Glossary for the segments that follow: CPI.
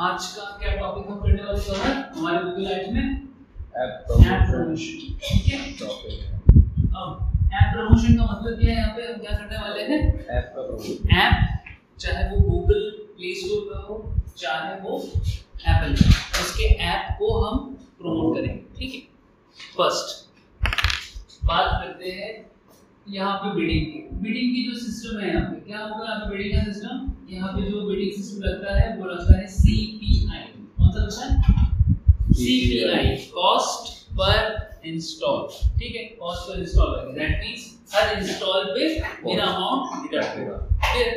आज का क्या टॉपिक हम पढ़ने वाले हैं हमारे गूगल लाइट में ऐप प्रमोशन। ठीक है, अब ऐप प्रमोशन का मतलब क्या है, यहां पे हम क्या करने वाले हैं, ऐप का प्रमोशन। ऐप चाहे वो गूगल प्ले स्टोर का हो चाहे वो एप्पल का, उसके ऐप को हम प्रमोट करेंगे। ठीक है, फर्स्ट बात करते हैं यहाँ पे बिडिंग की जो सिस्टम है, यहाँ पे क्या होगा, यहाँ पे बिडिंग का सिस्टम, यहाँ पे जो बिडिंग सिस्टम लगता है वो लगता है CPI, मतलब सर CPI कॉस्ट पर इंस्टॉल। ठीक है, कॉस्ट पर इंस्टॉल है, दैट मींस हर इंस्टॉल पे मेरा अमाउंट डिडक्ट होगा। ठीक है,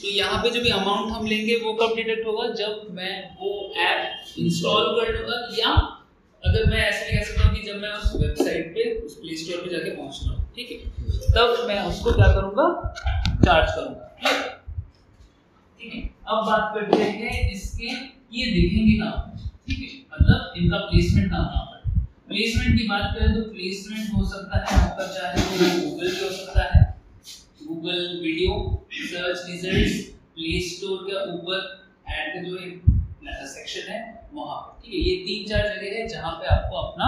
तो यहाँ पे जो भी अमाउंट हम लेंगे वो कब डिडक्ट होगा, जब मैं वो ऐप इंस्टॉल कर लूंगा, या अगर मैं ऐसे नहीं कह सकता हूँ कि जब मैं उस वेबसाइट पे उस प्ले स्टोर पे जाके पहुँचना, ठीक है, तब मैं उसको क्या करूँगा, चार्ज करूँगा। ठीक है, अब बात करते हैं इसके, ये दिखेंगे कहाँ, ठीक है, मतलब इनका प्लेसमेंट कहाँ पर। प्लेसमेंट की बात करें तो प्लेसमेंट हो सकता है आपका, चाहे वो गूगल पे हो सकता है, Google video search result, Play Store के ऊपर ऐड का जो एक सेक्शन है वहाँ। ठीक है, ये 3-4 जगह है जहाँ पे आपको अपना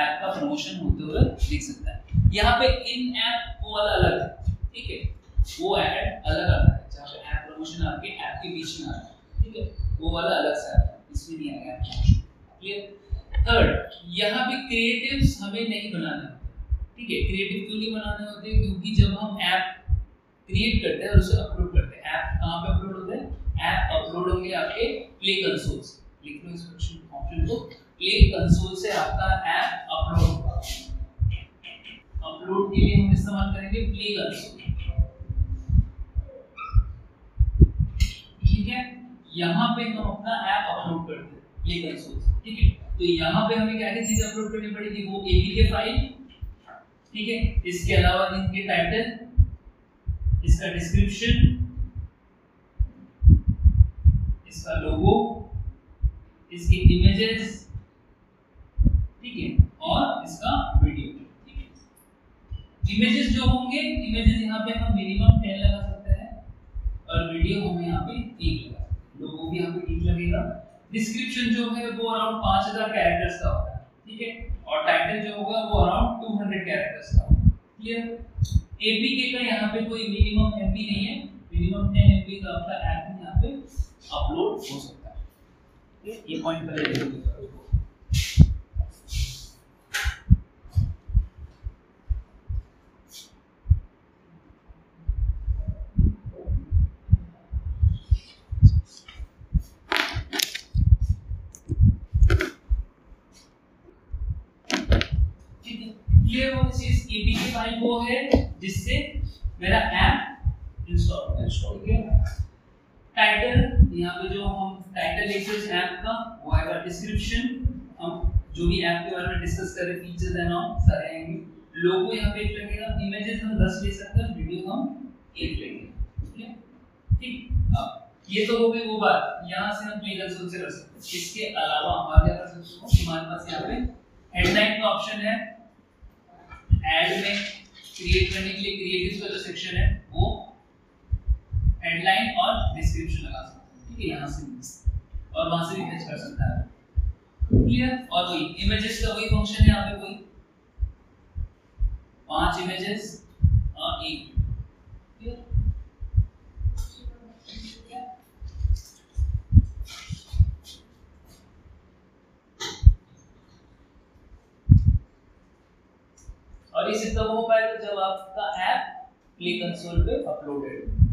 ऐप का प्रमोशन होते हुए दिख सकता है। यहाँ पे इन ऐप वो अलग है, ठीक है, वो ऐड अलग आता है, जहाँ पे ऐप प्रमोशन आपके ऐप के बीच में आता है। ठीक है, वो वाला अलग सा है, इसमें नहीं आएगा प्रमोशन। क्लियर। थर्ड, यहाँ पे क्रिएटिव्स हमें नहीं बनाने होते। ठीक है, क्रिएटिव क्यों नहीं बनाने होते, क्योंकि जब हम ऐप क्रिएट करते हैं और उसे अपलोड करते हैं, ऐप कहाँ पे अपलोड होते हैं, ऐप अपलोड होंगे आपके प्ले कंसोल से, लिखो इस ऑप्शन को, प्ले कंसोल से आपका ऐप अपलोड होगा। अपलोड के लिए हम इस्तेमाल करेंगे प्ले कंसोल। ठीक है, यहाँ पे हम अपना ऐप अपलोड करते हैं प्ले कंसोल से। ठीक है, तो यहाँ पे हमें क्या क्या चीजें अपलोड करनी पड़ेगी, वो APK फाइल, ठीक है, इसके अलावा इनके टाइटल, इसका डिस्क्रिप्शन, इसका लोगो, इसकी इमेजेस, ठीक है, और इसका वीडियो। ठीक है, इमेजेस जो होंगे, इमेजेस यहाँ पे हम मिनिमम 10 लगा सकते हैं, और वीडियो हमें यहाँ पे 1 लगा, लोगो भी यहाँ पे 1 लगेगा। डिस्क्रिप्शन जो है वो अराउंड 5000 कैरेक्टर्स का होगा, ठीक है, और टाइटल जो होगा वो अराउंड 200 कैरेक्टर्स का होगा। क्लियर। APK का यहाँ पे कोई मिनिमम MB नहीं है, मिनिमम 10 MB का आपका ऐप में यहाँ पे अपलोड हो सकता है। ये पॉइंट पहले देख लो। ठीक है, ये वो चीज APK फाइल वो है जिससे मेरा ऐप इंस्टॉल हो गया। टाइटल, यहाँ पे जो हम टाइटल लिखते हैं ऐप का, वो आएगा। डिस्क्रिप्शन, हम जो भी ऐप के बारे में डिस्कस कर रहे, फीचर्स एंड ऑल सारे आएंगे। लोगो यहाँ पे एक लगेगा, इमेजेस हम 10 ले सकते हैं, वीडियो हम 1 लेंगे। ठीक, अब ये तो हो गई वो बात, यहाँ से हम प्ले कंसोल से कर सकते हैं। इसके अलावा हमारे क्या कर सकते हो, हमारे पास यहाँ पे हेडलाइन का ऑप्शन है, ऐड में क्रिएट करने के लिए क्रिएटिव्स का जो सेक्शन है वो हेडलाइन और डिस्क्रिप्शन लगा सकते हैं। ठीक है, यहाँ से और वहाँ से भी मैच कर सकता है। क्लियर। और वही इमेजेस का वही फंक्शन है, यहाँ पे कोई 5 इमेजेस और 1। और ये सिर्फ तब हो पाएगा जब आपका ऐप प्ले कंसोल पे अपलोडेड हो।